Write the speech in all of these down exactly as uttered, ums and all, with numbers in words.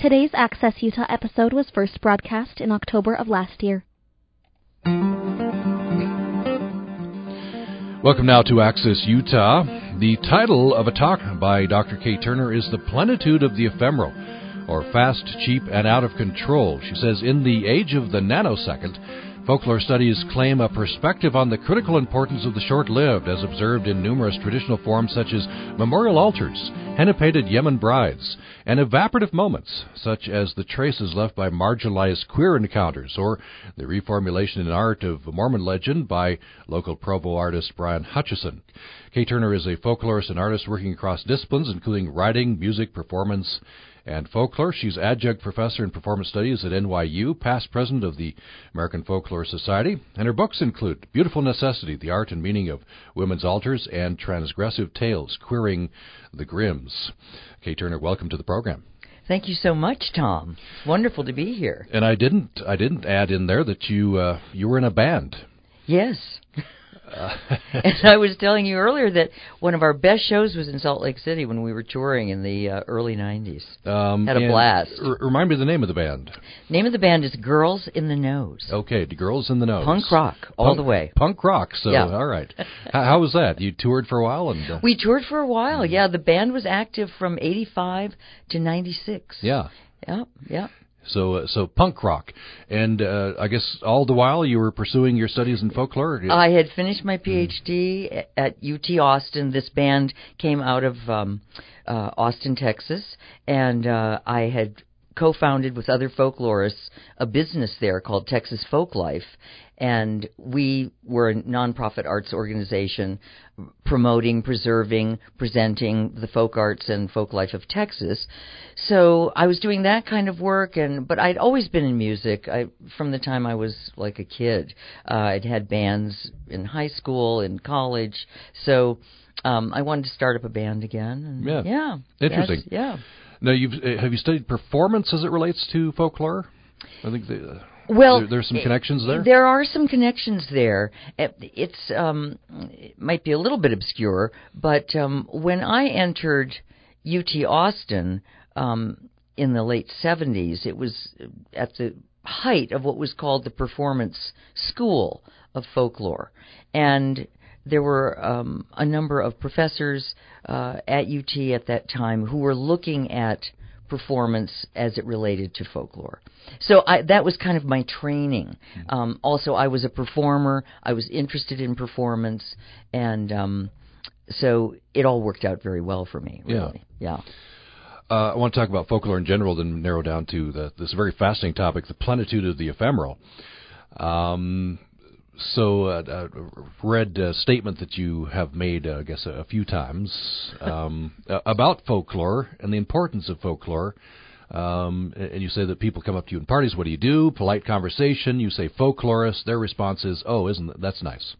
Today's Access Utah episode was first broadcast in October of last year. Welcome now to Access Utah. The title of a talk by Doctor Kay Turner is The Plenitude of the Ephemeral, or Fast, Cheap, and Out of Control. She says, in the age of the nanosecond, folklore studies claim a perspective on the critical importance of the short-lived, as observed in numerous traditional forms such as memorial altars, henna-painted Yemen brides, and evaporative moments, such as the traces left by marginalized queer encounters, or the reformulation in art of Mormon legend by local Provo artist Bryan Hutchison. Kay Turner is a folklorist and artist working across disciplines, including writing, music, performance, and folklore. She's adjunct professor in performance studies at N Y U, past president of the American Folklore Society, and her books include Beautiful Necessity, The Art and Meaning of Women's Altars, and Transgressive Tales, Queering the Grimms. Kay Turner, welcome to the program. Thank you so much, Tom. It's wonderful to be here. And I didn't, I didn't add in there that you, uh, you were in a band. Yes. Uh, and I was telling you earlier that one of our best shows was in Salt Lake City when we were touring in the uh, early nineties. Um, Had a blast. R- remind me of the name of the band. Name of the band is Girls in the Nose. Okay, Girls in the Nose. Punk rock, all punk, the way. Punk rock, so yeah. All right. H- how was that? You toured for a while? and uh, We toured for a while, mm-hmm. yeah. The band was active from eighty-five to ninety-six. Yeah. Yeah, yeah. So, uh, so punk rock, and uh, I guess all the while you were pursuing your studies in folklore. I had finished my PhD mm. at U T Austin. This band came out of um, uh, Austin, Texas, and uh, I had co-founded with other folklorists a business there called Texas Folklife, and we were a nonprofit arts organization promoting, preserving, presenting the folk arts and folk life of Texas. So I was doing that kind of work, and but I'd always been in music I, from the time I was like a kid. Uh, I'd had bands in high school, in college, so um, I wanted to start up a band again. And yeah. yeah, interesting. Yeah. Now, you've, have you studied performance as it relates to folklore? I think the, uh, well, there, there's some connections there. There are some connections there. It's um, it might be a little bit obscure, but um, when I entered U T Austin um, in the late seventies, it was at the height of what was called the Performance School of Folklore, and there were um, a number of professors uh, at U T at that time who were looking at performance as it related to folklore. So I, that was kind of my training. Um, also, I was a performer. I was interested in performance, and um, so it all worked out very well for me, really. Yeah. yeah. Uh, I want to talk about folklore in general, then narrow down to the, this very fascinating topic, the plenitude of the ephemeral. Um So, uh, I read a statement that you have made, uh, I guess, a, a few times um, about folklore and the importance of folklore. Um, and you say that people come up to you in parties. What do you do? Polite conversation. You say folklorist. Their response is, "Oh, isn't that, that's nice."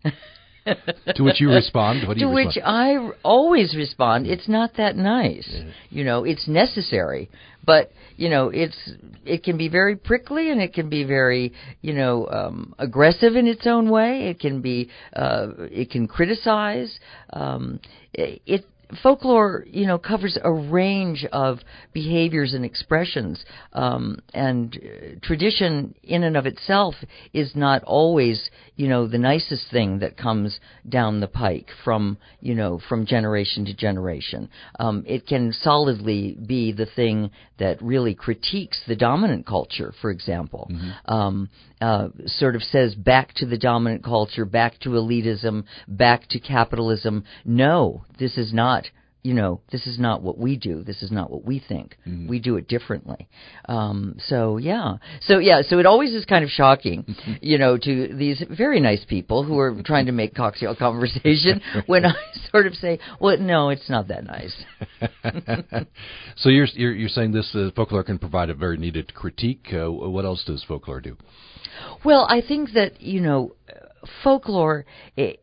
To which you respond, what do you to respond? To which I always respond, it's not that nice. Yeah. You know, it's necessary. But, you know, it's it can be very prickly, and it can be very, you know, um, aggressive in its own way. It can be, uh, it can criticize. Um, it, it folklore, you know, covers a range of behaviors and expressions. Um, and tradition in and of itself is not always, you know, the nicest thing that comes down the pike from, you know, from generation to generation. Um, it can solidly be the thing that really critiques the dominant culture, for example, mm-hmm. um, uh, sort of says back to the dominant culture, back to elitism, back to capitalism. No, this is not. You know, this is not what we do. This is not what we think. Mm-hmm. We do it differently. Um, so, yeah. So, yeah, so it always is kind of shocking, you know, to these very nice people who are trying to make cocktail conversation when I sort of say, well, no, it's not that nice. So you're, you're you're saying this uh, folklore can provide a very needed critique. Uh, what else does folklore do? Well, I think that, you know, folklore It,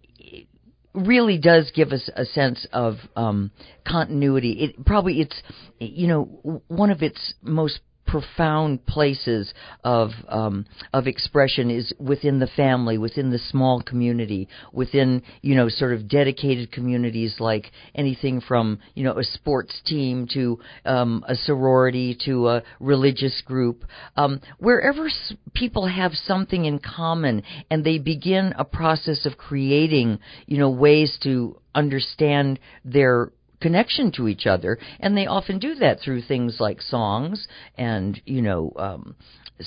really does give us a sense of um, continuity. It probably it's you know one of its most profound places of um, of expression is within the family, within the small community, within, you know, sort of dedicated communities, like anything from, you know, a sports team to um, a sorority to a religious group. Um, wherever s- people have something in common and they begin a process of creating, you know, ways to understand their connection to each other, and they often do that through things like songs and, you know, um,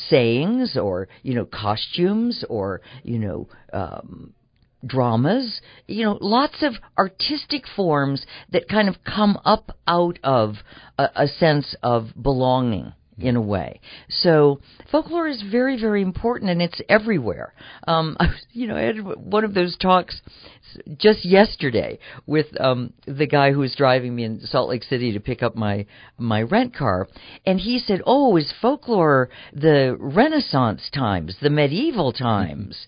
sayings, or, you know, costumes, or, you know, um, dramas, you know, lots of artistic forms that kind of come up out of a, a sense of belonging, in a way. So folklore is very, very important, and it's everywhere. Um, I, you know, I had one of those talks just yesterday with um, the guy who was driving me in Salt Lake City to pick up my my rent car, and he said, "Oh, is folklore the Renaissance times, the medieval times?"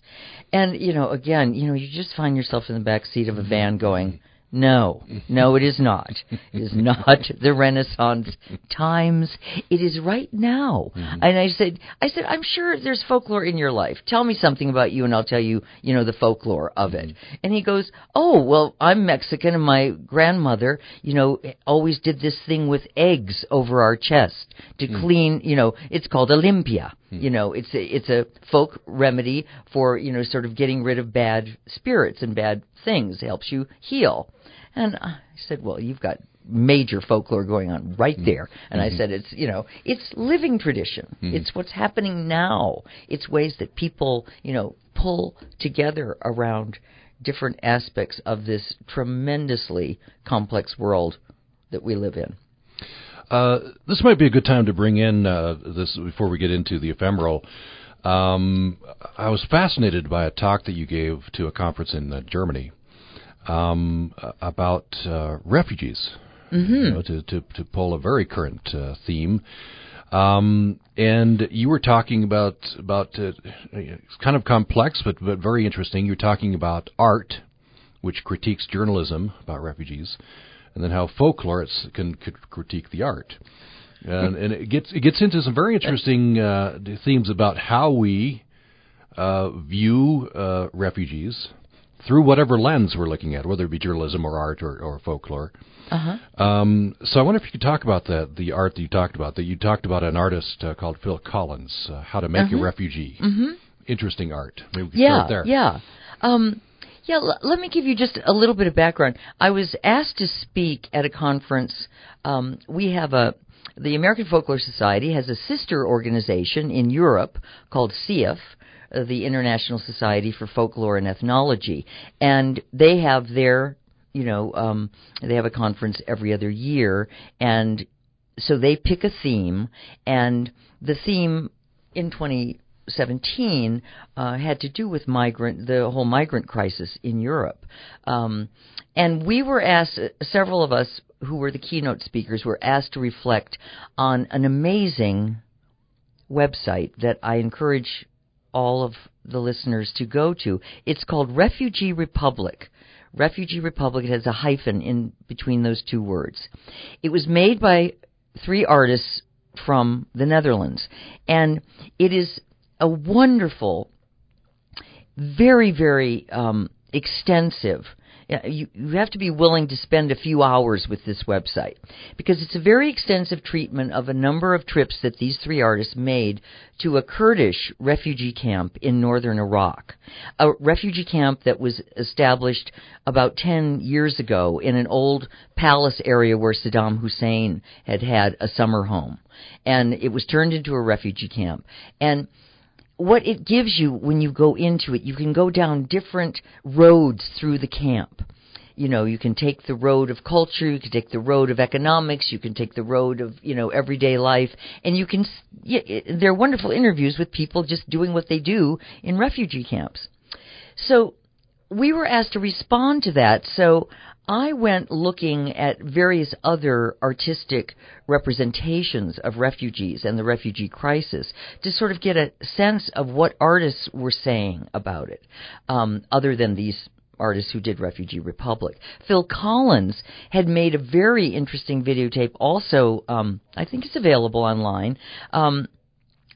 And you know, again, you know, you just find yourself in the back seat of a van going, No, no, it is not. It is not the Renaissance times. It is right now. Mm-hmm. And I said, I said, I'm sure there's folklore in your life. Tell me something about you, and I'll tell you, you know, the folklore of it. Mm-hmm. And he goes, "Oh, well, I'm Mexican, and my grandmother, you know, always did this thing with eggs over our chest to mm-hmm. clean. You know, it's called Olympia. You know, it's a, it's a folk remedy for, you know, sort of getting rid of bad spirits and bad things. It helps you heal." And I said, "Well, you've got major folklore going on right there." And mm-hmm. I said, it's, you know, it's living tradition. Mm-hmm. It's what's happening now. It's ways that people, you know, pull together around different aspects of this tremendously complex world that we live in. Uh, this might be a good time to bring in uh, this before we get into the ephemeral. Um, I was fascinated by a talk that you gave to a conference in uh, Germany um, about uh, refugees, mm-hmm. you know, to, to, to pull a very current uh, theme. Um, and you were talking about, about uh, it's kind of complex but, but very interesting. You're talking about art, which critiques journalism about refugees, and then how folklore can critique the art. And, and it gets it gets into some very interesting uh, themes about how we uh, view uh, refugees through whatever lens we're looking at, whether it be journalism or art or, or folklore. Uh-huh. Um, so I wonder if you could talk about that, the art that you talked about, that you talked about an artist uh, called Phil Collins, uh, How to Make uh-huh. a Refugee. Mm-hmm. Interesting art. Maybe we could yeah, start there. Yeah, yeah. Um, Yeah, l- let me give you just a little bit of background. I was asked to speak at a conference. Um, we have a, the American Folklore Society has a sister organization in Europe called C I F, uh, the International Society for Folklore and Ethnology, and they have their, you know, um, they have a conference every other year, and so they pick a theme, and the theme in twenty seventeen uh, had to do with migrant, the whole migrant crisis in Europe. Um, and we were asked, several of us who were the keynote speakers were asked to reflect on an amazing website that I encourage all of the listeners to go to. It's called Refugee Republic. Refugee Republic, it has a hyphen in between those two words. It was made by three artists from the Netherlands, and it is a wonderful, very, very um, extensive. You, you have to be willing to spend a few hours with this website, because it's a very extensive treatment of a number of trips that these three artists made to a Kurdish refugee camp in northern Iraq, a refugee camp that was established about ten years ago in an old palace area where Saddam Hussein had had a summer home, and it was turned into a refugee camp. And what it gives you when you go into it, you can go down different roads through the camp. You know, you can take the road of culture, you can take the road of economics, you can take the road of, you know, everyday life, and you can, they're wonderful interviews with people just doing what they do in refugee camps. So we were asked to respond to that, so I went looking at various other artistic representations of refugees and the refugee crisis to sort of get a sense of what artists were saying about it, um, other than these artists who did Refugee Republic. Phil Collins had made a very interesting videotape also, um, I think it's available online, um,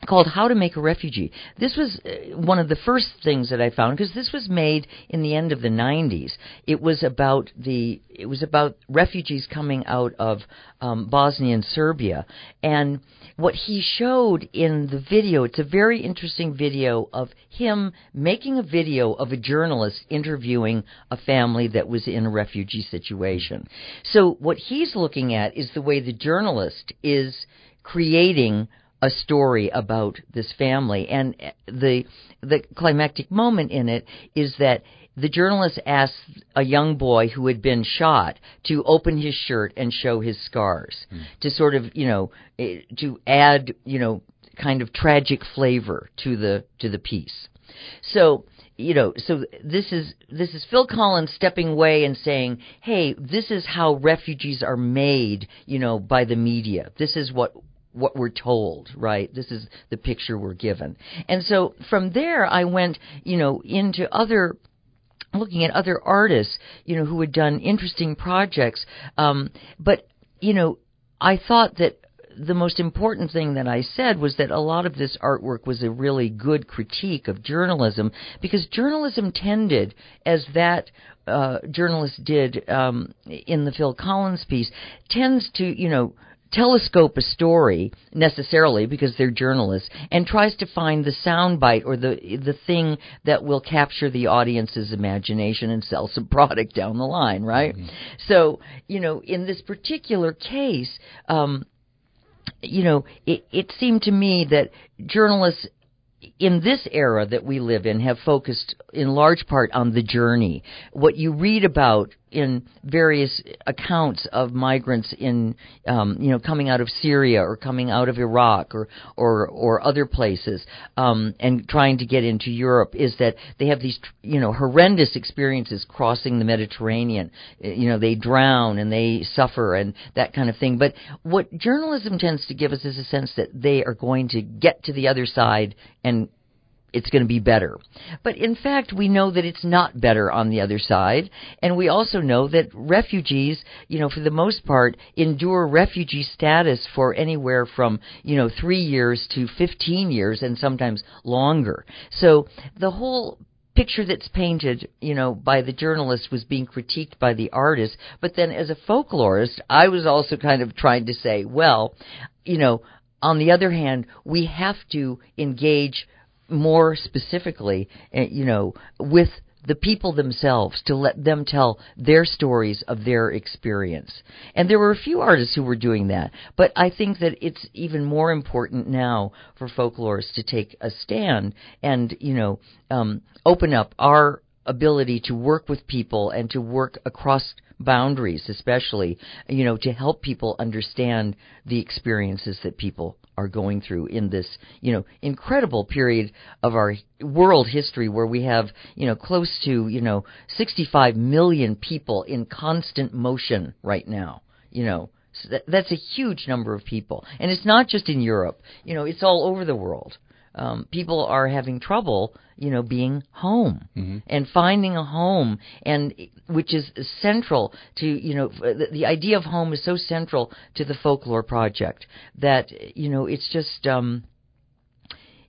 called How to Make a Refugee. This was one of the first things that I found, because this was made in the end of the nineties. It was about the it was about refugees coming out of um, Bosnia and Serbia. And what he showed in the video, it's a very interesting video of him making a video of a journalist interviewing a family that was in a refugee situation. So what he's looking at is the way the journalist is creating a story about this family, and the the climactic moment in it is that the journalist asked a young boy who had been shot to open his shirt and show his scars, mm. to sort of, you know, to add, you know, kind of tragic flavor to the to the piece. So, you know, so this is this is Phil Collins stepping away and saying, hey, this is how refugees are made, you know, by the media. This is what what we're told, right? This is the picture we're given. And so from there I went, you know, into other, looking at other artists, you know, who had done interesting projects. Um, but, you know, I thought that the most important thing that I said was that a lot of this artwork was a really good critique of journalism, because journalism tended, as that uh, journalist did um, in the Phil Collins piece, tends to, you know, telescope a story necessarily because they're journalists, and tries to find the soundbite or the the thing that will capture the audience's imagination and sell some product down the line, right? Mm-hmm. So, you know, in this particular case, um, you know, it, it seemed to me that journalists in this era that we live in have focused in large part on the journey. What you read about in various accounts of migrants in, um, you know, coming out of Syria or coming out of Iraq or or, or other places um, and trying to get into Europe is that they have these, you know, horrendous experiences crossing the Mediterranean. You know, they drown and they suffer and that kind of thing. But what journalism tends to give us is a sense that they are going to get to the other side and it's going to be better. But in fact, we know that it's not better on the other side. And we also know that refugees, you know, for the most part, endure refugee status for anywhere from, you know, three years to fifteen years and sometimes longer. So the whole picture that's painted, you know, by the journalist was being critiqued by the artist. But then as a folklorist, I was also kind of trying to say, well, you know, on the other hand, we have to engage more specifically, you know, with the people themselves to let them tell their stories of their experience. And there were a few artists who were doing that, but I think that it's even more important now for folklorists to take a stand and, you know, um, open up our ability to work with people and to work across boundaries, especially, you know, to help people understand the experiences that people are going through in this, you know, incredible period of our world history where we have, you know, close to, you know, sixty-five million people in constant motion right now, you know. So that, that's a huge number of people. And it's not just in Europe, you know, it's all over the world. Um, people are having trouble, you know, being home mm-hmm. and finding a home, and which is central to, you know, the, the idea of home is so central to the folklore project that, you know, it's just, um,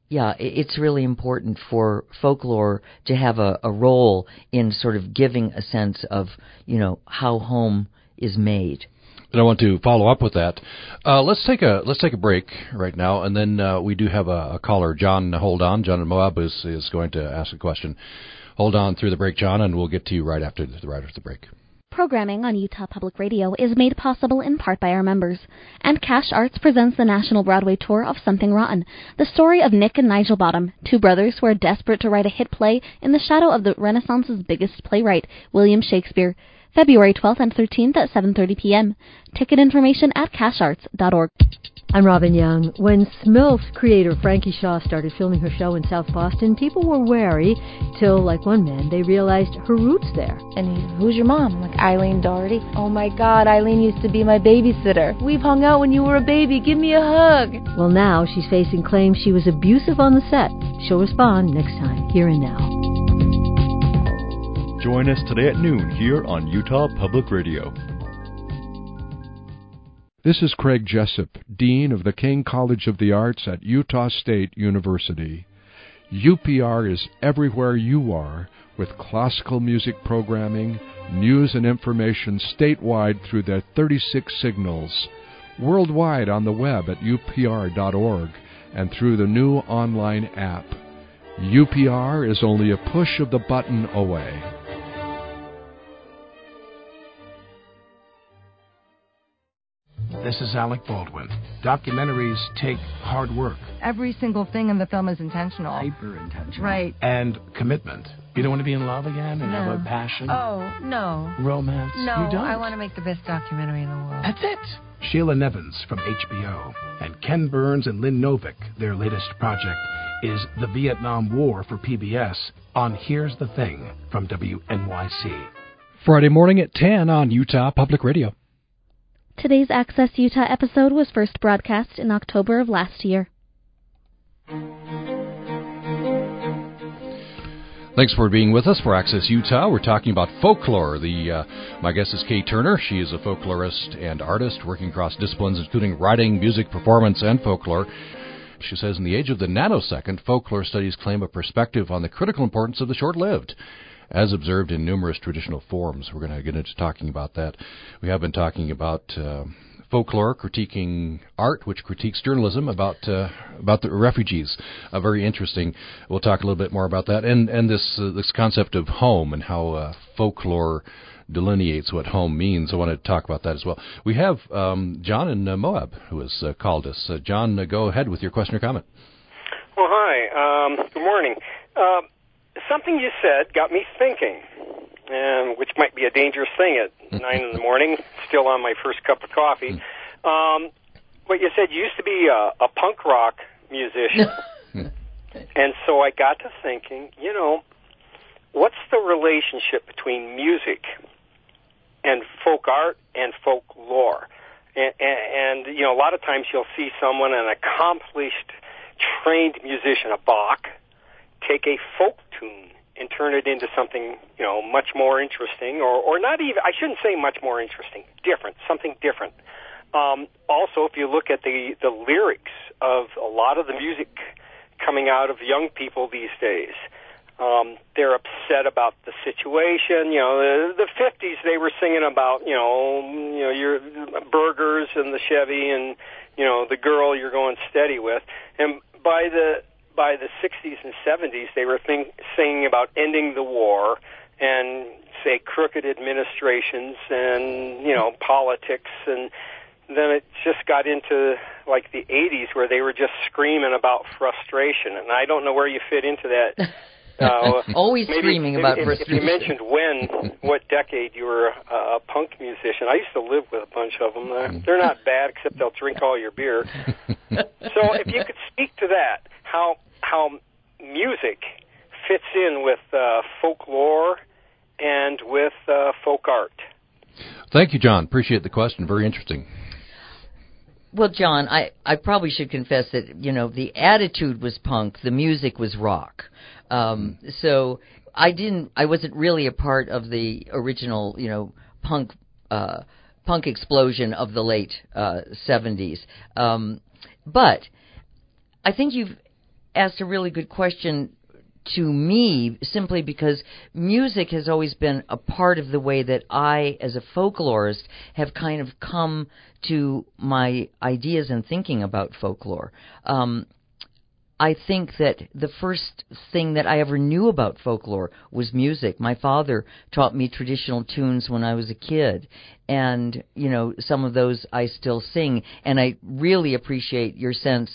yeah, it's really important for folklore to have a, a role in sort of giving a sense of, you know, how home is made. And I want to follow up with that. Uh, let's take a let's take a break right now, and then uh, we do have a, a caller, John. Hold on, John in Moab is, is going to ask a question. Hold on through the break, John, and we'll get to you right after the right after the break. Programming on Utah Public Radio is made possible in part by our members. And Cash Arts presents the National Broadway Tour of Something Rotten, the story of Nick and Nigel Bottom, two brothers who are desperate to write a hit play in the shadow of the Renaissance's biggest playwright, William Shakespeare. February twelfth and thirteenth at seven thirty p.m. Ticket information at cash arts dot org. I'm Robin Young. When Smilfs creator Frankie Shaw started filming her show in South Boston, people were wary till, like one man, they realized her roots there. And who's your mom? Like Eileen Doherty. Oh my God, Eileen used to be my babysitter. We've hung out when you were a baby. Give me a hug. Well, now she's facing claims she was abusive on the set. She'll respond next time, Here and Now. Join us today at noon here on Utah Public Radio. This is Craig Jessup, Dean of the King College of the Arts at Utah State University. U P R is everywhere you are, with classical music programming, news and information statewide through their thirty-six signals, worldwide on the web at U P R dot org, and through the new online app. U P R is only a push of the button away. This is Alec Baldwin. Documentaries take hard work. Every single thing in the film is intentional. Hyper intentional. Right. And commitment. You don't want to be in love again and no. have a passion? Oh, no. Romance? No, you don't. I want to make the best documentary in the world. That's it. Sheila Nevins from H B O and Ken Burns and Lynn Novick, their latest project, is The Vietnam War for P B S on Here's the Thing from W N Y C. Friday morning at ten on Utah Public Radio. Today's Access Utah episode was first broadcast in October of last year. Thanks for being with us for Access Utah. We're talking about folklore. The uh, my guest is Kay Turner. She is a folklorist and artist working across disciplines, including writing, music, performance, and folklore. She says, in the age of the nanosecond, folklore studies claim a perspective on the critical importance of the short-lived, as observed in numerous traditional forms. We're going to get into talking about that. We have been talking about uh, folklore critiquing art, which critiques journalism, about uh, about the refugees. Uh, very interesting. We'll talk a little bit more about that. And and this uh, this concept of home and how uh, folklore delineates what home means. I want to talk about that as well. We have um, John in uh, Moab who has uh, called us. Uh, John, uh, go ahead with your question or comment. Well, hi. Um, good morning. Uh, something you said got me thinking, and which might be a dangerous thing at nine in the morning, still on my first cup of coffee. Um, but you said you used to be a, a punk rock musician. And so I got to thinking, you know, what's the relationship between music and folk art and folklore? And, and, and, you know, a lot of times you'll see someone, an accomplished, trained musician, a Bach, take a folk tune and turn it into something, you know, much more interesting, or, or not even, I shouldn't say much more interesting, different, something different. Um, also, if you look at the, the lyrics of a lot of the music coming out of young people these days, um, they're upset about the situation. You know, the, the fifties, they were singing about, you know, you know, your burgers and the Chevy and, you know, the girl you're going steady with. And by the, by the sixties and seventies, they were think, singing about ending the war and, say, crooked administrations and, you know, politics. And then it just got into, like, the eighties where they were just screaming about frustration. And I don't know where you fit into that. Uh, Always maybe, screaming maybe about if, frustration. If you mentioned when, what decade you were a, a punk musician. I used to live with a bunch of them. They're, they're not bad, except they'll drink all your beer. So if you could speak to that, how... how music fits in with uh, folklore and with uh, folk art. Thank you, John. Appreciate the question. Very interesting. Well, John, I, I probably should confess that, you know, the attitude was punk, the music was rock. Um, so I didn't, I wasn't really a part of the original, you know, punk uh, punk explosion of the late uh, seventies. Um, but I think you've asked a really good question to me, simply because music has always been a part of the way that I, as a folklorist, have kind of come to my ideas and thinking about folklore. Um, I think that the first thing that I ever knew about folklore was music. My father taught me traditional tunes when I was a kid, and, you know, some of those I still sing, and I really appreciate your sense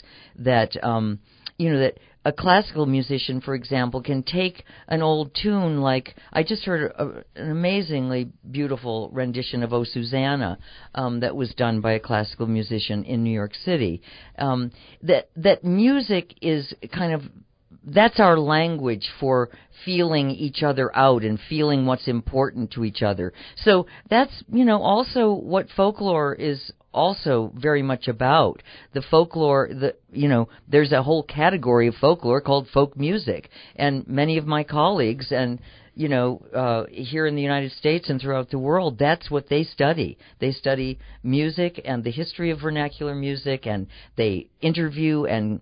that... Um, You know, that a classical musician, for example, can take an old tune like, I just heard a, an amazingly beautiful rendition of O Susanna um, that was done by a classical musician in New York City. Um, that that music is kind of, that's our language for feeling each other out and feeling what's important to each other. So that's, you know, also what folklore is also very much about. The folklore, the, you know, there's a whole category of folklore called folk music, and many of my colleagues and you know, uh, here in the United States and throughout the world, that's what they study. They study music and the history of vernacular music, and they interview and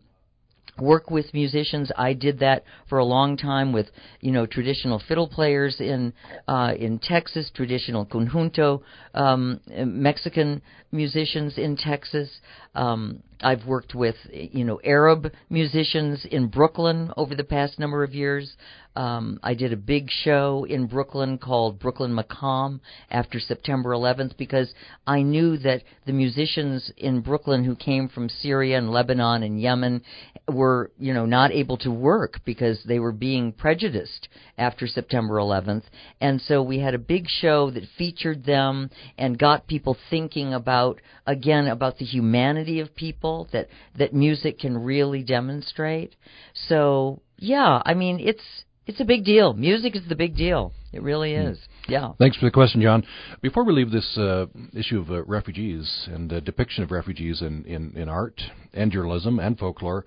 work with musicians. I did that for a long time with, you know, traditional fiddle players in uh, in Texas, traditional conjunto um, Mexican musicians in Texas. Um, I've worked with, you know, Arab musicians in Brooklyn over the past number of years. Um, I did a big show in Brooklyn called Brooklyn Macam after September eleventh, because I knew that the musicians in Brooklyn who came from Syria and Lebanon and Yemen were, you know, not able to work because they were being prejudiced after September eleventh. And so we had a big show that featured them and got people thinking about, again, about the humanity of people that, that music can really demonstrate. So, yeah, I mean, it's... It's a big deal. Music is the big deal. It really is. Yeah. Thanks for the question, John. Before we leave this uh, issue of uh, refugees and the depiction of refugees in, in, in art and journalism and folklore,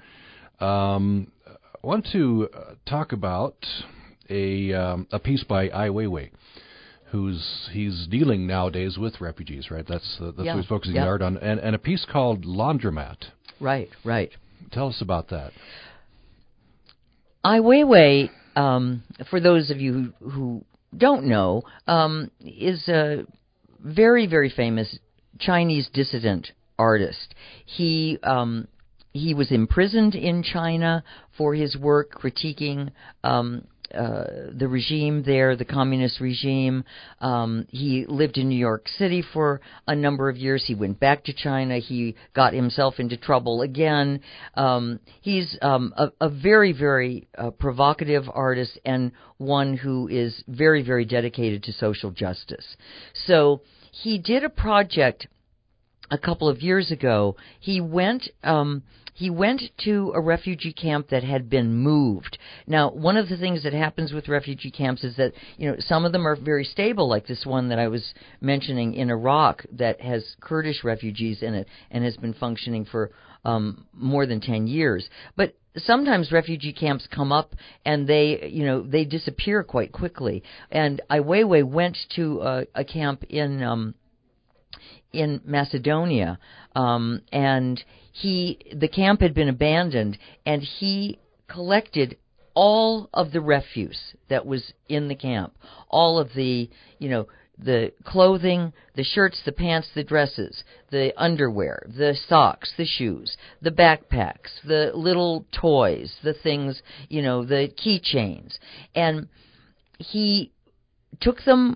um, I want to talk about a um, a piece by Ai Weiwei, who's he's dealing nowadays with refugees, right? That's uh, that's yeah. what he's focusing yeah. the art on, and, and a piece called Laundromat. Right, right. Tell us about that. Ai Weiwei... Um, for those of you who, who don't know, um, is a very, very famous Chinese dissident artist. He um, he was imprisoned in China for his work critiquing um, uh, the regime there, the communist regime. Um, he lived in New York City for a number of years. He went back to China. He got himself into trouble again. Um, he's um, a, a very, very uh, provocative artist, and one who is very, very dedicated to social justice. So he did a project a couple of years ago. He went... Um, He went to a refugee camp that had been moved. Now, one of the things that happens with refugee camps is that, you know, some of them are very stable, like this one that I was mentioning in Iraq that has Kurdish refugees in it and has been functioning for um, more than ten years. But sometimes refugee camps come up and they, you know, they disappear quite quickly. And Ai Weiwei went to a, a camp in um, in Macedonia, um, and he the camp had been abandoned, and he collected all of the refuse that was in the camp, all of the, you know, the clothing, the shirts, the pants, the dresses, the underwear, the socks, the shoes, the backpacks, the little toys, the things, you know, the keychains, and he took them,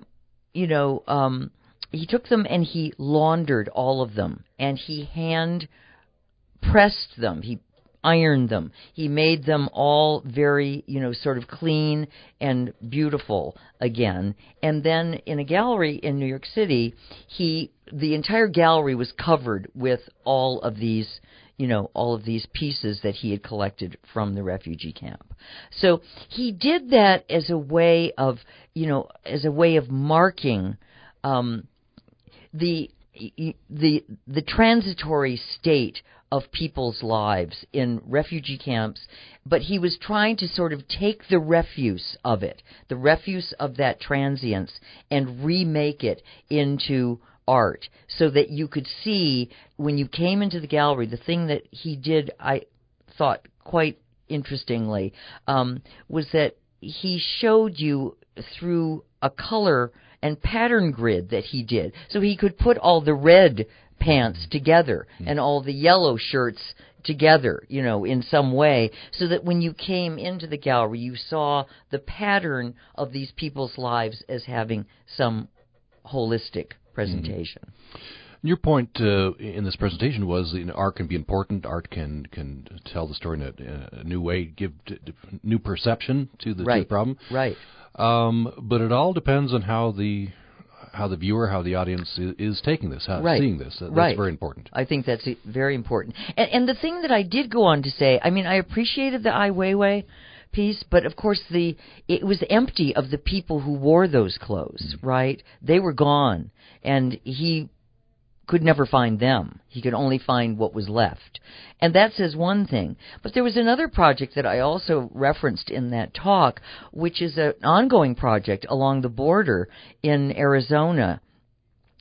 you know, um, He took them and he laundered all of them, and he hand pressed them. He ironed them. He made them all very, you know, sort of clean and beautiful again. And then in a gallery in New York City, he the entire gallery was covered with all of these, you know, all of these pieces that he had collected from the refugee camp. So he did that as a way of, you know, as a way of marking Um, the the the transitory state of people's lives in refugee camps, but he was trying to sort of take the refuse of it, the refuse of that transience, and remake it into art, so that you could see when you came into the gallery. The thing that he did, I thought quite interestingly, um, was that he showed you through a color and pattern grid that he did. So he could put all the red pants together and all the yellow shirts together, you know, in some way, so that when you came into the gallery, you saw the pattern of these people's lives as having some holistic presentation. Mm-hmm. Your point uh, in this presentation was, you know, art can be important. Art can can tell the story in a, a new way, give d- d- new perception to the, right. to the problem. Right. Um, but it all depends on how the how the viewer, how the audience is, is taking this, how right. seeing this. That, that's right. very important. I think that's very important. And, and the thing that I did go on to say, I mean, I appreciated the Ai Weiwei piece, but of course the it was empty of the people who wore those clothes. Mm-hmm. Right? They were gone, and he could never find them. He could only find what was left. And that says one thing. But there was another project that I also referenced in that talk, which is an ongoing project along the border in Arizona,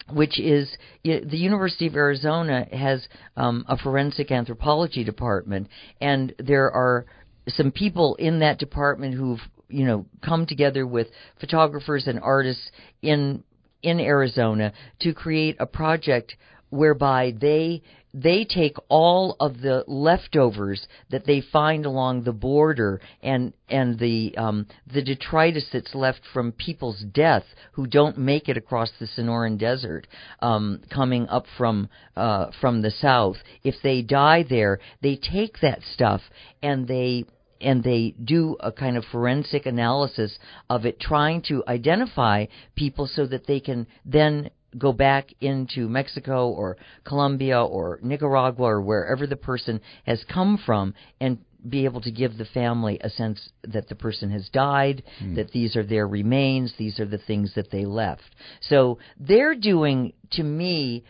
which is the University of Arizona has um, a forensic anthropology department, and there are some people in that department who've, you know, come together with photographers and artists in in Arizona to create a project whereby they they take all of the leftovers that they find along the border and and the um, the detritus that's left from people's death who don't make it across the Sonoran Desert, um, coming up from uh, from the south. If they die there, they take that stuff and they. And they do a kind of forensic analysis of it, trying to identify people so that they can then go back into Mexico or Colombia or Nicaragua or wherever the person has come from and be able to give the family a sense that the person has died, mm. that these are their remains, these are the things that they left. So they're doing, to me,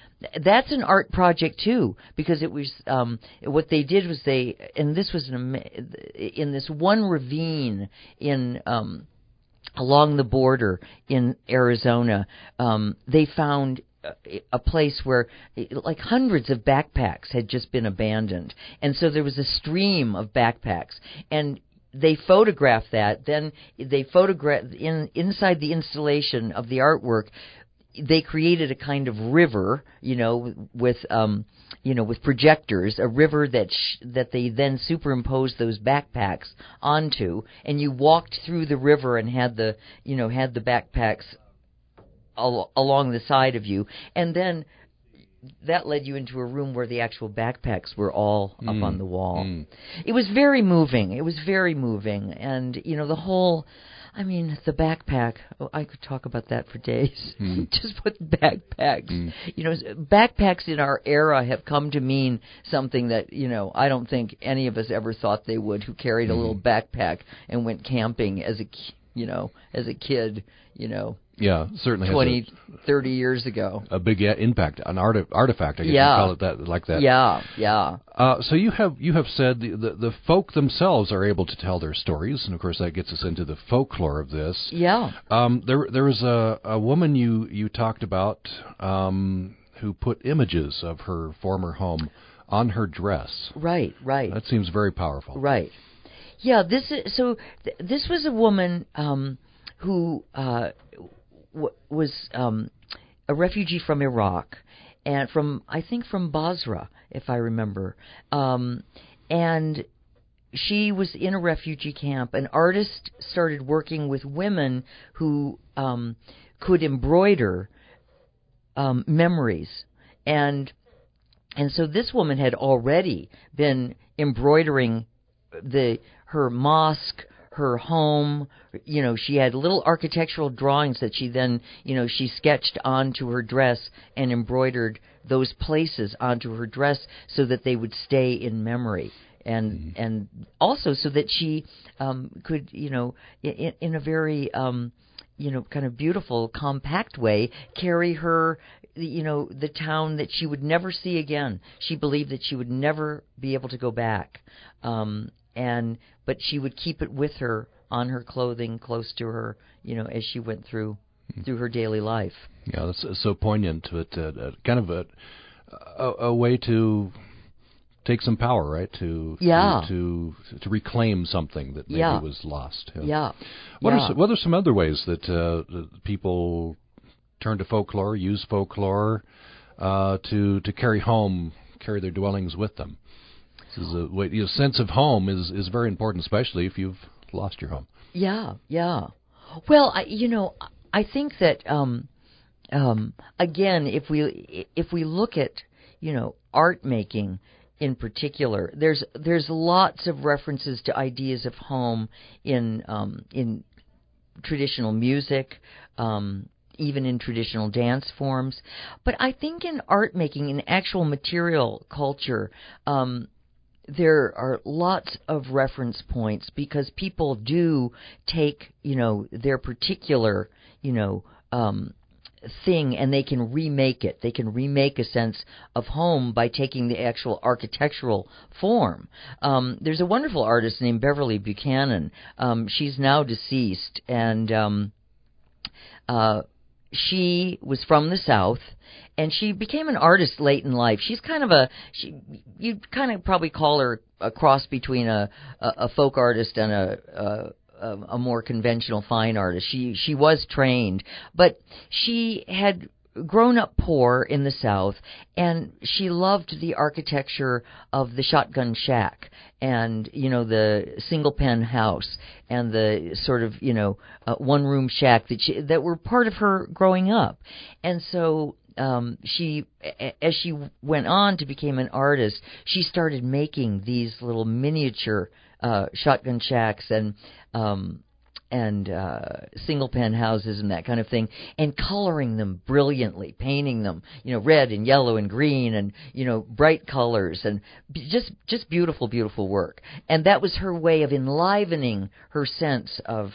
that's an art project too, because it was um, what they did was they, and this was an, in this one ravine in um, along the border in Arizona, um, they found a place where like hundreds of backpacks had just been abandoned. And so there was a stream of backpacks, and they photographed that. Then they photographed in, inside the installation of the artwork. They created a kind of river, you know, with um, you know, with projectors, a river that sh- that they then superimposed those backpacks onto, and you walked through the river and had the, you know, had the backpacks al- along the side of you, and then that led you into a room where the actual backpacks were all mm. up on the wall. Mm. It was very moving. It was very moving, and you know, the whole. I mean, the backpack, oh, I could talk about that for days. Mm. Just put backpacks. Mm. You know, backpacks in our era have come to mean something that, you know, I don't think any of us ever thought they would, who carried mm. a little backpack and went camping as a, you know, as a kid, you know. Yeah, certainly. twenty, thirty years ago. A big impact, an art, artifact, I guess yeah. you call it that, like that. Yeah, yeah. Uh, so you have you have said the, the, the folk themselves are able to tell their stories, and of course that gets us into the folklore of this. Yeah. Um, there there was a, a woman you, you talked about um, who put images of her former home on her dress. Right, right. That seems very powerful. Right. Yeah, this is, so th- this was a woman um, who... Uh, was um, a refugee from Iraq, and from, I think, from Basra, if I remember. Um, and she was in a refugee camp. An artist started working with women who um, could embroider um, memories. And and so this woman had already been embroidering the her mosque, her home, you know, she had little architectural drawings that she then, you know, she sketched onto her dress and embroidered those places onto her dress so that they would stay in memory. And mm-hmm. and also so that she um, could, you know, in, in a very, um, you know, kind of beautiful, compact way, carry her, you know, the town that she would never see again. She believed that she would never be able to go back. Um And but she would keep it with her on her clothing, close to her, you know, as she went through through her daily life. Yeah, that's, that's so poignant, but uh, kind of a, a a way to take some power, right? To yeah. to, to to reclaim something that maybe yeah. was lost. Yeah. yeah. What yeah. are some, what are some other ways that uh, people turn to folklore, use folklore uh, to to carry home, carry their dwellings with them? Is a, your sense of home is, is very important, especially if you've lost your home. Yeah, yeah. Well, I, you know, I think that um, um, again, if we if we look at, you know, art making in particular, there's there's lots of references to ideas of home in um, in traditional music. Um, even in traditional dance forms, but I think in art making, in actual material culture, um, there are lots of reference points because people do take, you know, their particular, you know, um, thing and they can remake it. They can remake a sense of home by taking the actual architectural form. Um, there's a wonderful artist named Beverly Buchanan. Um, she's now deceased, and um, uh, she was from the South, and she became an artist late in life. She's kind of a, she, you'd kind of probably call her a cross between a, a, a folk artist and a, a a more conventional fine artist. She she was trained, but she had grown up poor in the South, and she loved the architecture of the shotgun shack and, you know, the single pen house and the sort of, you know, uh, one room shack that she, that were part of her growing up. And so Um, she, as she went on to become an artist, she started making these little miniature uh, shotgun shacks and um, and uh, single pen houses and that kind of thing, and coloring them brilliantly, painting them, you know, red and yellow and green and, you know, bright colors, and just just beautiful, beautiful work. And that was her way of enlivening her sense of,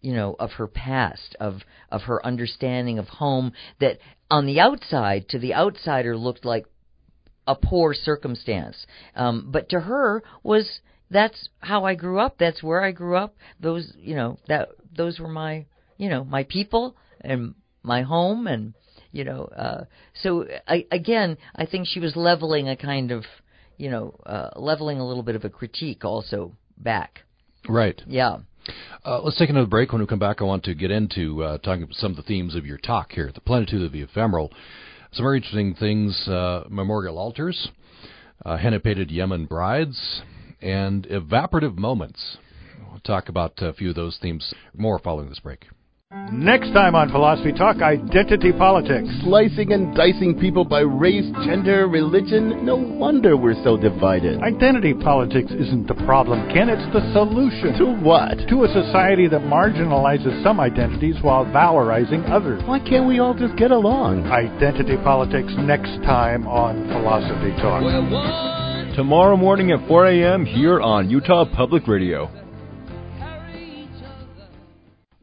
you know, of her past, of of her understanding of home that on the outside, to the outsider, looked like a poor circumstance. Um, but to her was, that's how I grew up. That's where I grew up. Those, you know, that those were my, you know, my people and my home. And, you know, uh, so I, again, I think she was leveling a kind of, you know, uh, leveling a little bit of a critique also back. Right. Yeah. Uh, let's take another break. When we come back, I want to get into uh, talking about some of the themes of your talk here at the Plenitude of the Ephemeral. Some very interesting things, uh, memorial altars, uh, henna-painted Yemen brides, and evaporative moments. We'll talk about a few of those themes more following this break. Next time on Philosophy Talk, identity politics. Slicing and dicing people by race, gender, religion. No wonder we're so divided. Identity politics isn't the problem, Ken. It's the solution. To what? To a society that marginalizes some identities while valorizing others. Why can't we all just get along? Identity politics, next time on Philosophy Talk. Well, tomorrow morning at four a.m. here on Utah Public Radio.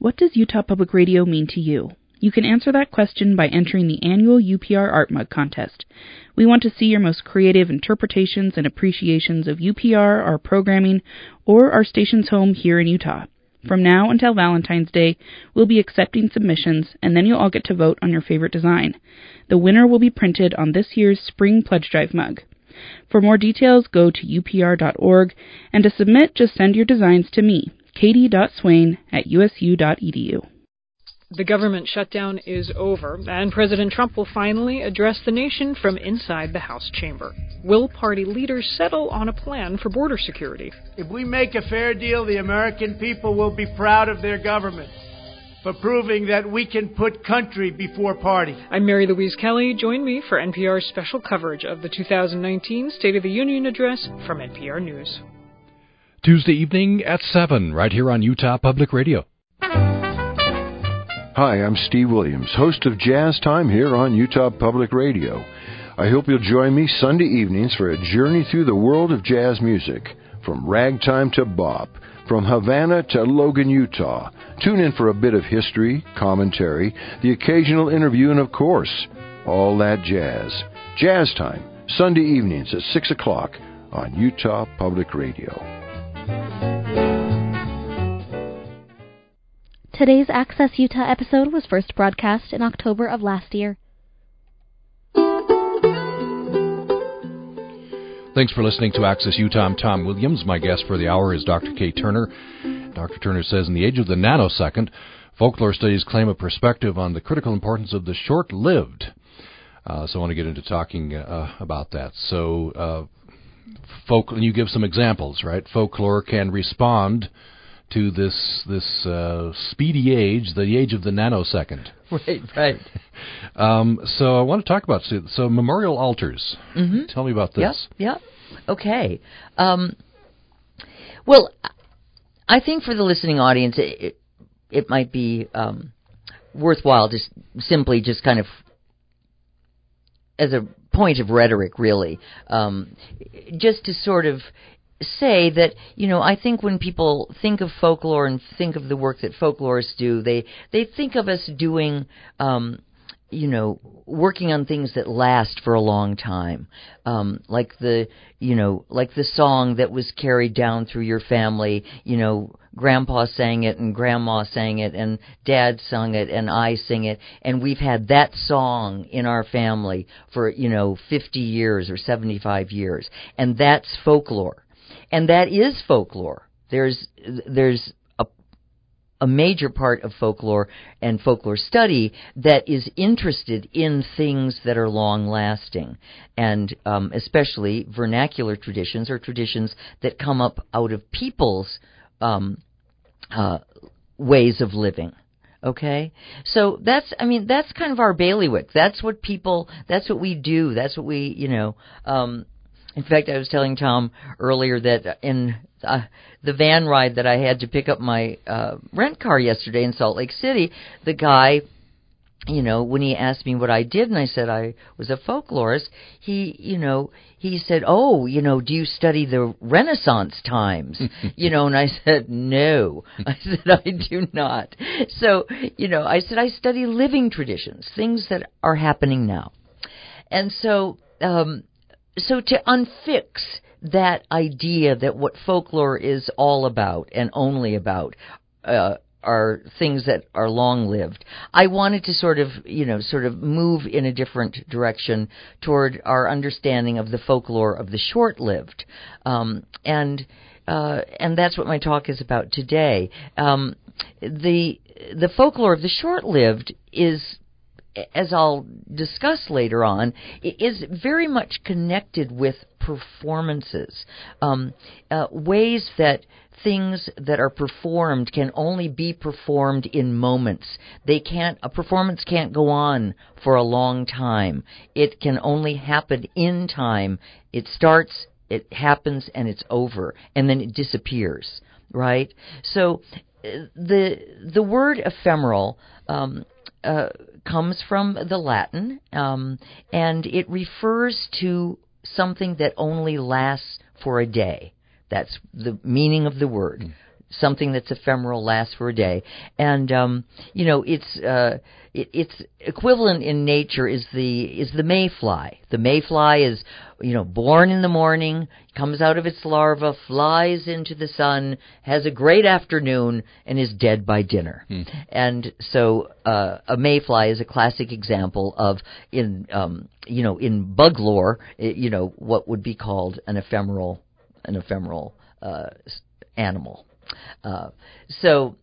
What does Utah Public Radio mean to you? You can answer that question by entering the annual U P R Art Mug Contest. We want to see your most creative interpretations and appreciations of U P R, our programming, or our station's home here in Utah. From now until Valentine's Day, we'll be accepting submissions, and then you'll all get to vote on your favorite design. The winner will be printed on this year's Spring Pledge Drive mug. For more details, go to U P R dot org, and to submit, just send your designs to me, katie dot swain at u s u dot e d u. The government shutdown is over, and President Trump will finally address the nation from inside the House chamber. Will party leaders settle on a plan for border security? If we make a fair deal, the American people will be proud of their government for proving that we can put country before party. I'm Mary Louise Kelly. Join me for N P R's special coverage of the two thousand nineteen State of the Union Address from N P R News. Tuesday evening at seven, right here on Utah Public Radio. Hi, I'm Steve Williams, host of Jazz Time here on Utah Public Radio. I hope you'll join me Sunday evenings for a journey through the world of jazz music, from ragtime to bop, from Havana to Logan, Utah. Tune in for a bit of history, commentary, the occasional interview, and, of course, all that jazz. Jazz Time, Sunday evenings at six o'clock on Utah Public Radio. Today's Access Utah episode was first broadcast in October of last year. Thanks for listening to Access Utah. I'm Tom Williams. My guest for the hour is Doctor Kay Turner. Doctor Turner says, in the age of the nanosecond, folklore studies claim a perspective on the critical importance of the short-lived. Uh, so I want to get into talking uh, about that. So uh, folk, and you give some examples, right? Folklore can respond to this this uh, speedy age, the age of the nanosecond. Right, right. um, so I want to talk about, so, so memorial altars. Mm-hmm. Tell me about this. Yep, yep. Okay. Um, well, I think for the listening audience, it, it, it might be um, worthwhile to simply just kind of, as a point of rhetoric, really, um, just to sort of say that, you know, I think when people think of folklore and think of the work that folklorists do, they they think of us doing, um, you know, working on things that last for a long time, um, like the, you know, like the song that was carried down through your family. You know, Grandpa sang it and Grandma sang it and Dad sung it and I sing it. And we've had that song in our family for, you know, fifty years or seventy-five years. And that's folklore. And that is folklore. There's, there's, a major part of folklore and folklore study that is interested in things that are long-lasting, and um, especially vernacular traditions or traditions that come up out of people's um, uh, ways of living. Okay, so that's I mean that's kind of our bailiwick. That's what people. That's what we do. That's what we you know. Um, in fact, I was telling Tom earlier that in Uh, the van ride that I had to pick up my uh, rent car yesterday in Salt Lake City, the guy, you know, when he asked me what I did and I said I was a folklorist, he, you know, he said, oh, you know, do you study the Renaissance times? you know, and I said, no. I said, I do not. So, you know, I said, I study living traditions, things that are happening now. And so, um, so to unfix that idea that what folklore is all about and only about uh, are things that are long-lived, I wanted to sort of, you know, sort of move in a different direction toward our understanding of the folklore of the short-lived, um, and uh, and that's what my talk is about today. Um, the the folklore of the short-lived is, as I'll discuss later on, is very much connected with performances, um, uh, ways that things that are performed can only be performed in moments. They can't, a performance can't go on for a long time. It can only happen in time. It starts, it happens, and it's over, and then it disappears, right? So the, the word ephemeral, um, Uh, comes from the Latin, um, and it refers to something that only lasts for a day. That's the meaning of the word. Mm. Something that's ephemeral lasts for a day, and um, you know it's uh, it, its equivalent in nature is the is the mayfly. The mayfly is you know born in the morning, comes out of its larva, flies into the sun, has a great afternoon, and is dead by dinner. Hmm. And so uh, a mayfly is a classic example of in um, you know in bug lore you know what would be called an ephemeral an ephemeral uh, animal. Uh, so,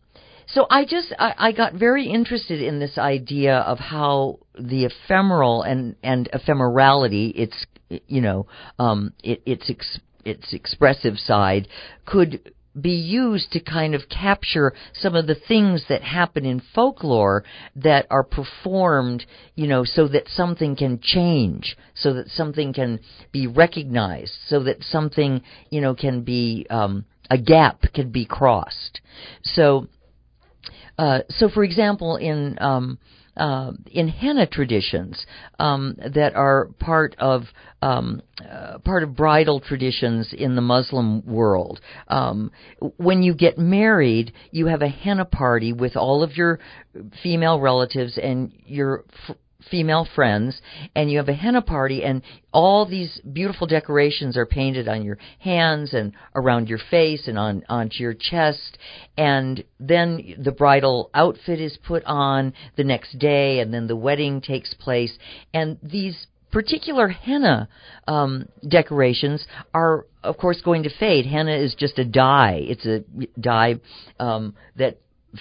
so I just I, I got very interested in this idea of how the ephemeral and, and ephemerality, its you know, um, it, its ex, its expressive side, could be used to kind of capture some of the things that happen in folklore that are performed, you know, so that something can change, so that something can be recognized, so that something you know can be. Um, A gap can be crossed. So, uh, so for example, in um, uh, in henna traditions um, that are part of um, uh, part of bridal traditions in the Muslim world, um, when you get married, you have a henna party with all of your female relatives and your Fr- female friends, and you have a henna party, and all these beautiful decorations are painted on your hands and around your face and on onto your chest, and then the bridal outfit is put on the next day, and then the wedding takes place, and these particular henna um, decorations are, of course, going to fade. Henna is just a dye. It's a dye um, that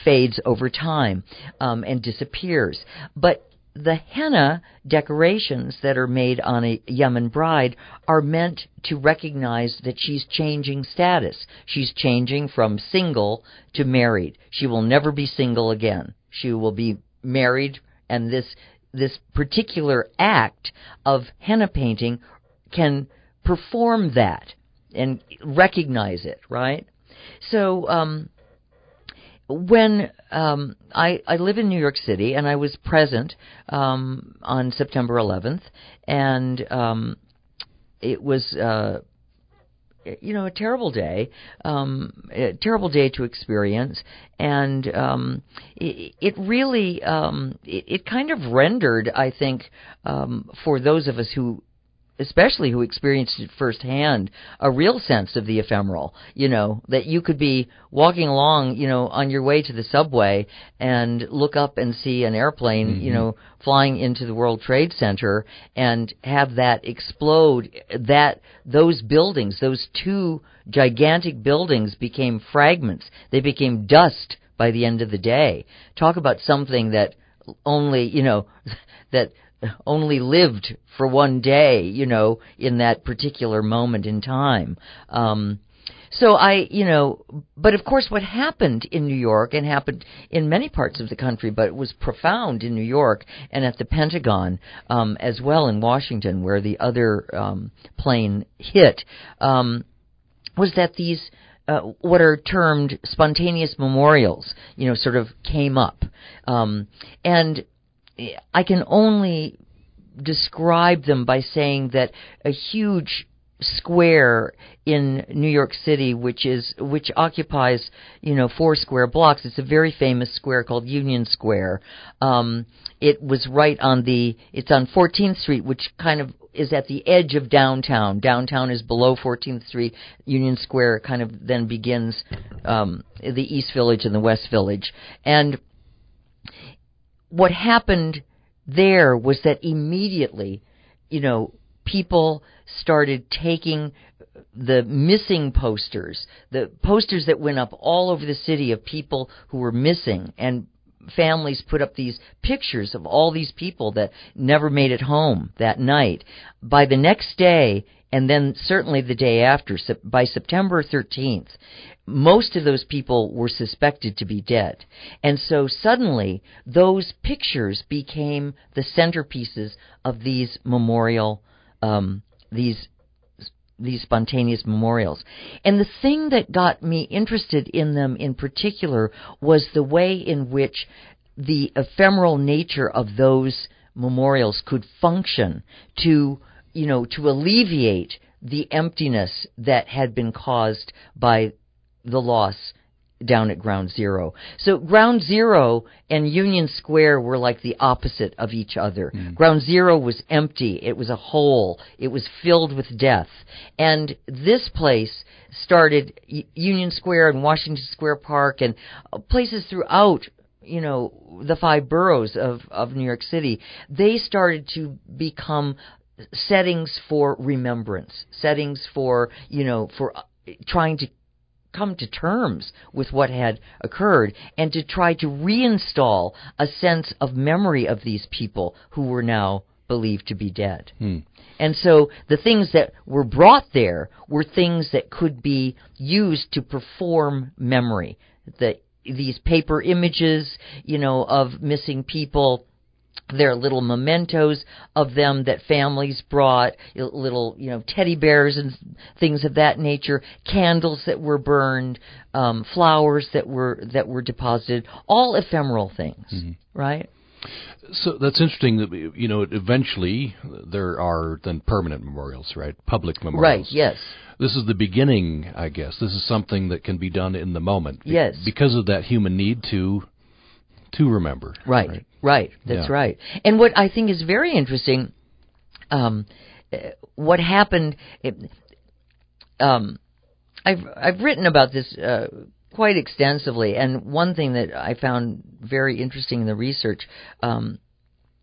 fades over time um, and disappears. But the henna decorations that are made on a Yemen bride are meant to recognize that she's changing status. She's changing from single to married. She will never be single again. She will be married, and this this particular act of henna painting can perform that and recognize it, right? So, um... When um, I, I live in New York City, and I was present um, on September eleventh, and um, it was uh, you know, a terrible day, um, a terrible day to experience. And um, it, it really, um, it, it kind of rendered, I think, um, for those of us who, especially who experienced it firsthand, a real sense of the ephemeral, you know, that you could be walking along, you know, on your way to the subway and look up and see an airplane, mm-hmm. you know, flying into the World Trade Center and have that explode, that those buildings, those two gigantic buildings became fragments. They became dust by the end of the day. Talk about something that only, you know, that only lived for one day, you know, in that particular moment in time. Um, so I, you know, but of course what happened in New York and happened in many parts of the country, but it was profound in New York and at the Pentagon, um, as well in Washington, where the other um, plane hit, um, was that these uh, what are termed spontaneous memorials, you know, sort of came up. Um, and I can only describe them by saying that a huge square in New York City, which is which occupies, you know, four square blocks. It's a very famous square called Union Square. Um, it was right on the it's on fourteenth Street, which kind of is at the edge of downtown. Downtown is below fourteenth Street. Union Square kind of then begins um, the East Village and the West Village, and what happened there was that immediately, you know, people started taking the missing posters, the posters that went up all over the city of people who were missing, and families put up these pictures of all these people that never made it home that night. By the next day, and then certainly the day after, by September thirteenth, most of those people were suspected to be dead. And so suddenly those pictures became the centerpieces of these memorial, um, these these spontaneous memorials. And the thing that got me interested in them in particular was the way in which the ephemeral nature of those memorials could function to, you know, to alleviate the emptiness that had been caused by the loss down at Ground Zero. So Ground Zero and Union Square were like the opposite of each other. Mm. Ground Zero was empty. It was a hole. It was filled with death. And this place started, Union Square and Washington Square Park and places throughout, you know, the five boroughs of, of New York City, they started to become settings for remembrance, settings for, you know, for trying to come to terms with what had occurred and to try to reinstall a sense of memory of these people who were now believed to be dead. Hmm. And so the things that were brought there were things that could be used to perform memory. The, these paper images, you know, of missing people, their little mementos of them that families brought, little, you know, teddy bears and things of that nature, candles that were burned, um, flowers that were that were deposited, all ephemeral things, mm-hmm. right? So that's interesting that, you know, eventually there are then permanent memorials, right? Public memorials. Right, yes. This is the beginning, I guess. This is something that can be done in the moment. Be- yes. Because of that human need to to remember. Right. Right. Right, that's yeah. right. And what I think is very interesting, um, what happened, it, um, I've I've written about this uh, quite extensively, and one thing that I found very interesting in the research um,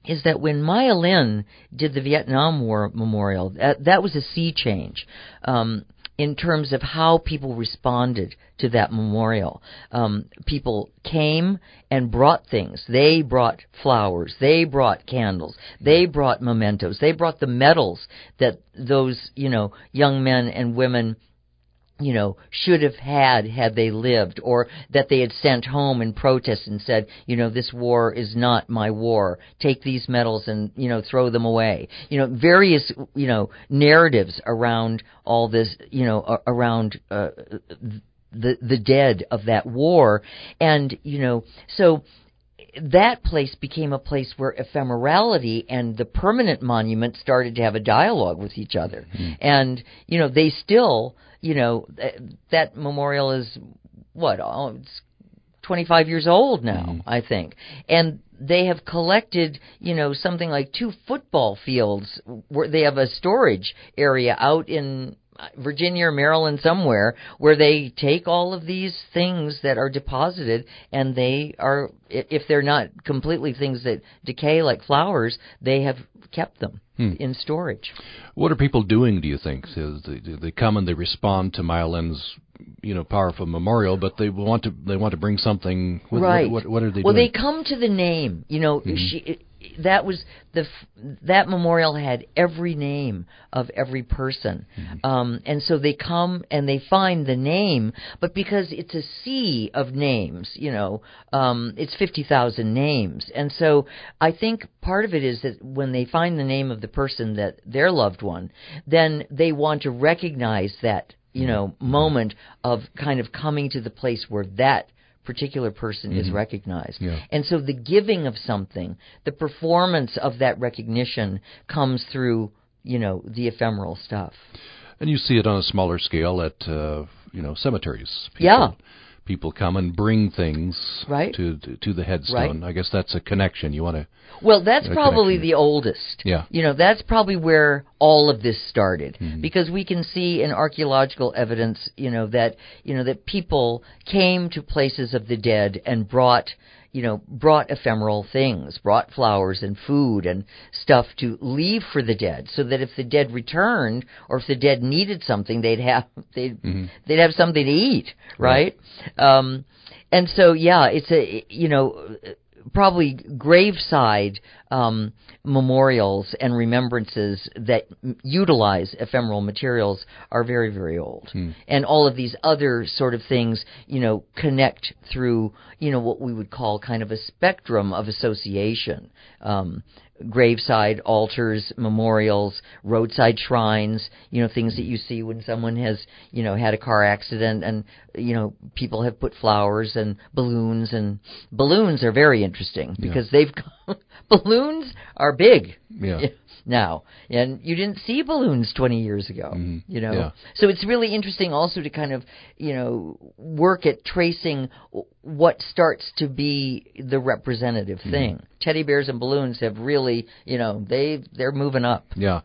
is that when Maya Lin did the Vietnam War Memorial, that, that was a sea change um, in terms of how people responded to that memorial. Um, people came and brought things. They brought flowers. They brought candles. They brought mementos. They brought the medals that those, you know, young men and women, you know, should have had had they lived, or that they had sent home in protest and said, you know, this war is not my war. Take these medals and, you know, throw them away. You know, various, you know, narratives around all this, you know, around uh, the the dead of that war. And, you know, so that place became a place where ephemerality and the permanent monuments started to have a dialogue with each other. Mm-hmm. And, you know, they still, you know, that memorial is, what, oh, it's twenty-five years old now, mm-hmm. I think. And they have collected, you know, something like two football fields where they have a storage area out in Virginia or Maryland somewhere where they take all of these things that are deposited, and they are, if they're not completely things that decay like flowers, they have kept them hmm. in storage. What are people doing, do you think? They come and they respond to Maya Lin's, you know, powerful memorial, but they want to they want to bring something. What, right. What, what are they well, doing? Well, they come to the name. You know, mm-hmm. she, that was the that memorial had every name of every person, mm-hmm. um, and so they come and they find the name. But because it's a sea of names, you know, um, it's fifty thousand names, and so I think part of it is that when they find the name of the person that their loved one, then they want to recognize that, you know, moment of kind of coming to the place where that particular person mm-hmm. is recognized. Yeah. And so the giving of something, the performance of that recognition comes through, you know, the ephemeral stuff. And you see it on a smaller scale at, uh, you know, cemeteries. People, yeah. People come and bring things right. to, to to the headstone. Right. I guess that's a connection. You want to... Well, that's probably connection. The oldest. Yeah. You know, that's probably where all of this started, mm-hmm. because we can see in archaeological evidence, you know, that, you know, that people came to places of the dead and brought, you know, brought ephemeral things, brought flowers and food and stuff to leave for the dead, so that if the dead returned or if the dead needed something, they'd have they'd mm-hmm. they'd have something to eat, right? right? Um, and so, yeah, it's a, you know, probably graveside um, memorials and remembrances that utilize ephemeral materials are very, very old. Hmm. And all of these other sort of things, you know, connect through, you know, what we would call kind of a spectrum of association. Um, graveside altars, memorials, roadside shrines, you know, things that you see when someone has, you know, had a car accident, and, you know, people have put flowers and balloons, and balloons are very interesting because yeah. they've balloons are big yeah. now, and you didn't see balloons twenty years ago, mm-hmm. you know. Yeah. So it's really interesting also to kind of, you know, work at tracing what starts to be the representative mm-hmm. thing. Teddy bears and balloons have really, you know, they, they're moving up. Yeah.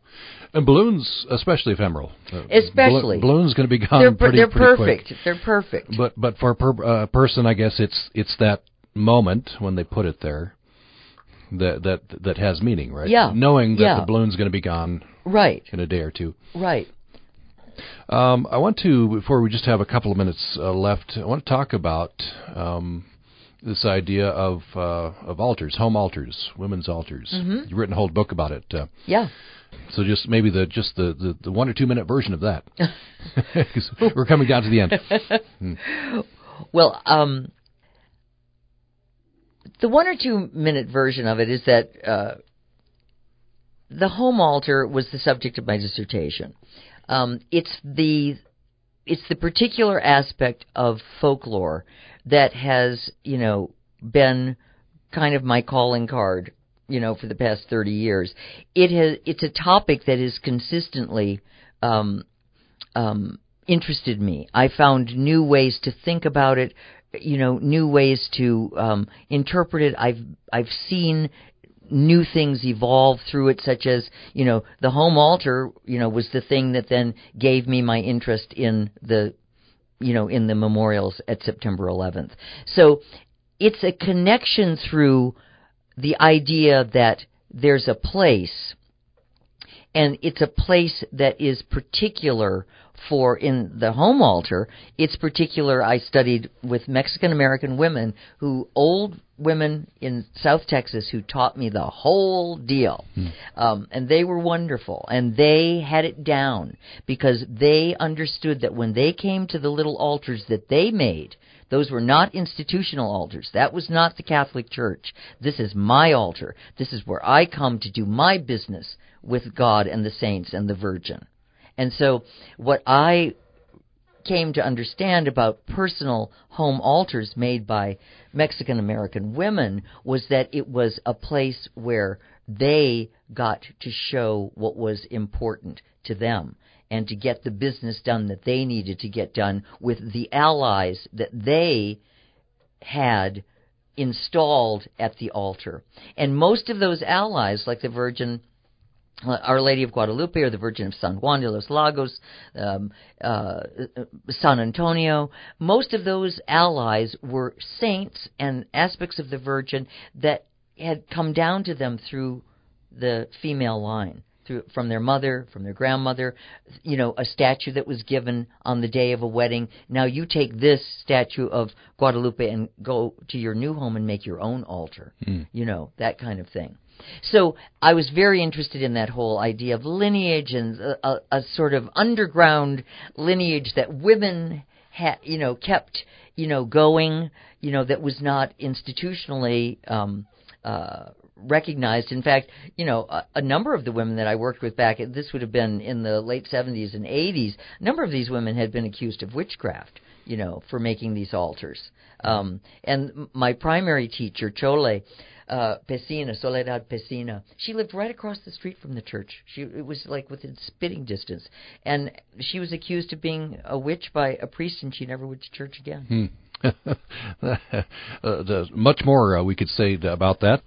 And balloons, especially ephemeral. Uh, especially. Blo- balloons going to be gone they're per- pretty, they're pretty perfect. quick. They're perfect. But but for a per- uh, person, I guess it's it's that moment when they put it there that that, that has meaning, right? Yeah. Knowing that yeah. the balloon's going to be gone right. in a day or two. Right. Um, I want to, before we just have a couple of minutes uh, left, I want to talk about... Um, this idea of uh, of altars, home altars, women's altars. Mm-hmm. You've written a whole book about it. Uh, yeah. So just maybe the just the, the, the one or two minute version of that, because we're coming down to the end. Mm. Well, um, the one or two minute version of it is that uh, the home altar was the subject of my dissertation. Um, it's the it's the particular aspect of folklore that has, you know, been kind of my calling card, you know, for the past thirty years. It has, it's a topic that has consistently um, um, interested me. I found new ways to think about it, you know, new ways to um, interpret it. I've I've seen new things evolve through it, such as, you know, the home altar, you know, was the thing that then gave me my interest in the, you know, in the memorials at September eleventh. So it's a connection through the idea that there's a place, and it's a place that is particular for, in the home altar, it's particular. I studied with Mexican-American women, who old women in South Texas who taught me the whole deal. Hmm. Um, and they were wonderful. And they had it down because they understood that when they came to the little altars that they made, those were not institutional altars. That was not the Catholic Church. This is my altar. This is where I come to do my business with God and the saints and the Virgin. And so what I came to understand about personal home altars made by Mexican-American women was that it was a place where they got to show what was important to them and to get the business done that they needed to get done with the allies that they had installed at the altar. And most of those allies, like the Virgin Our Lady of Guadalupe or the Virgin of San Juan de los Lagos, um, uh, San Antonio, most of those allies were saints and aspects of the Virgin that had come down to them through the female line, through from their mother, from their grandmother, you know, a statue that was given on the day of a wedding. Now you take this statue of Guadalupe and go to your new home and make your own altar, mm. you know, that kind of thing. So I was very interested in that whole idea of lineage and a, a, a sort of underground lineage that women had, you know, kept, you know, going, you know, that was not institutionally um, uh, recognized. In fact, you know, a, a number of the women that I worked with back, this would have been in the late seventies and eighties, a number of these women had been accused of witchcraft, you know, for making these altars. Um, and my primary teacher, Chole, Uh, Pesina, Soledad Pesina. She lived right across the street from the church. She it was like within spitting distance. And she was accused of being a witch by a priest, and she never went to church again. Hmm. uh, the, much more uh, we could say about that.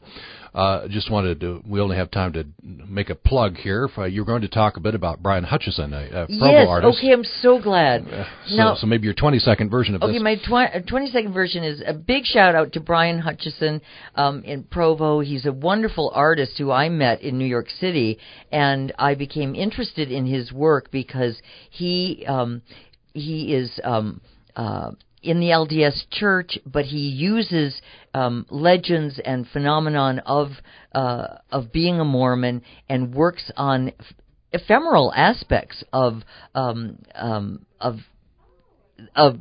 Uh, just wanted to, we only have time to make a plug here. If, uh, you're going to talk a bit about Bryan Hutchison, a, a Provo yes, artist. Yes, okay, I'm so glad. Uh, so, now, so maybe your twenty-second version of okay, this. Okay, my twi- twenty-second version is a big shout-out to Bryan Hutchison um, in Provo. He's a wonderful artist who I met in New York City, and I became interested in his work because he um, he is... Um, uh, in the L D S Church, but he uses um, legends and phenomenon of uh, of being a Mormon and works on f- ephemeral aspects of um, um, of of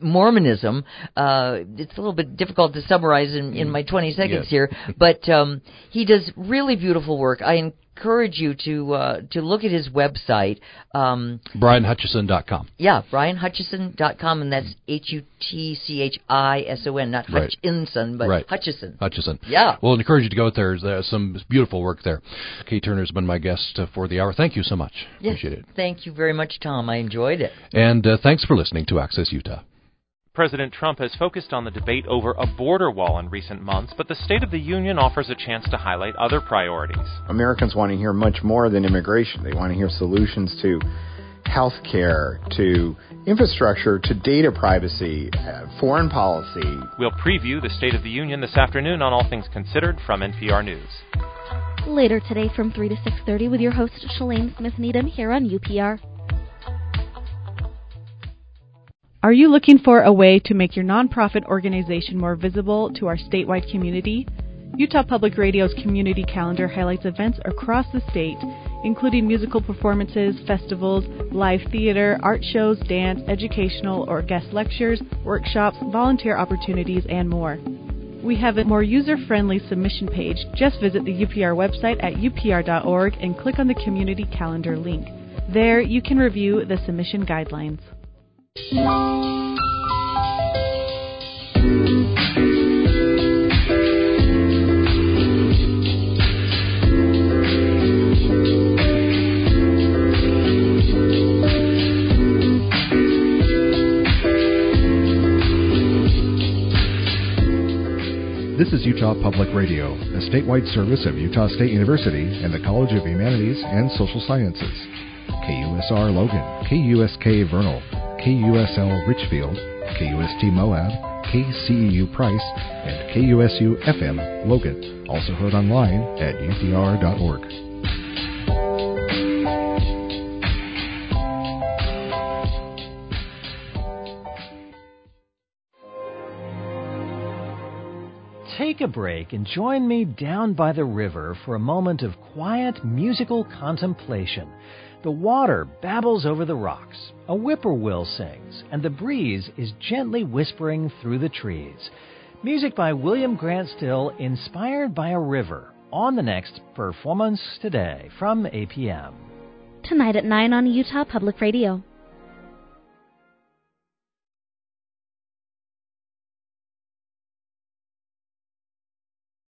Mormonism. Uh, it's a little bit difficult to summarize in, in my twenty seconds yes. here, but um, he does really beautiful work. I encourage you to uh, to look at his website. Um, Bryan Hutchison dot com. Yeah, Bryan Hutchison dot com, and that's H U T C H I S O N, not right. Hutchinson, but right. Hutchison. Hutchison. Yeah. Well, I encourage you to go out there. There's some beautiful work there. Kay Turner has been my guest uh, for the hour. Thank you so much. Yes, appreciate it. Thank you very much, Tom. I enjoyed it. And uh, thanks for listening to Access Utah. President Trump has focused on the debate over a border wall in recent months, but the State of the Union offers a chance to highlight other priorities. Americans want to hear much more than immigration. They want to hear solutions to health care, to infrastructure, to data privacy, uh, foreign policy. We'll preview the State of the Union this afternoon on All Things Considered from N P R News. Later today from three to six thirty with your host, Shalane Smith-Needham, here on U P R. Are you looking for a way to make your nonprofit organization more visible to our statewide community? Utah Public Radio's community calendar highlights events across the state, including musical performances, festivals, live theater, art shows, dance, educational or guest lectures, workshops, volunteer opportunities, and more. We have a more user-friendly submission page. Just visit the U P R website at U P R dot org and click on the community calendar link. There, you can review the submission guidelines. This is Utah Public Radio, a statewide service of Utah State University and the College of Humanities and Social Sciences. K U S R Logan, K U S K Vernal, K U S L Richfield, K U S T Moab, K C E U Price, and K U S U F M Logan. Also heard online at U P R dot org. Take a break and join me down by the river for a moment of quiet musical contemplation. The water babbles over the rocks, a whippoorwill sings, and the breeze is gently whispering through the trees. Music by William Grant Still, inspired by a river, on the next Performance Today from eight p.m. Tonight at nine on Utah Public Radio.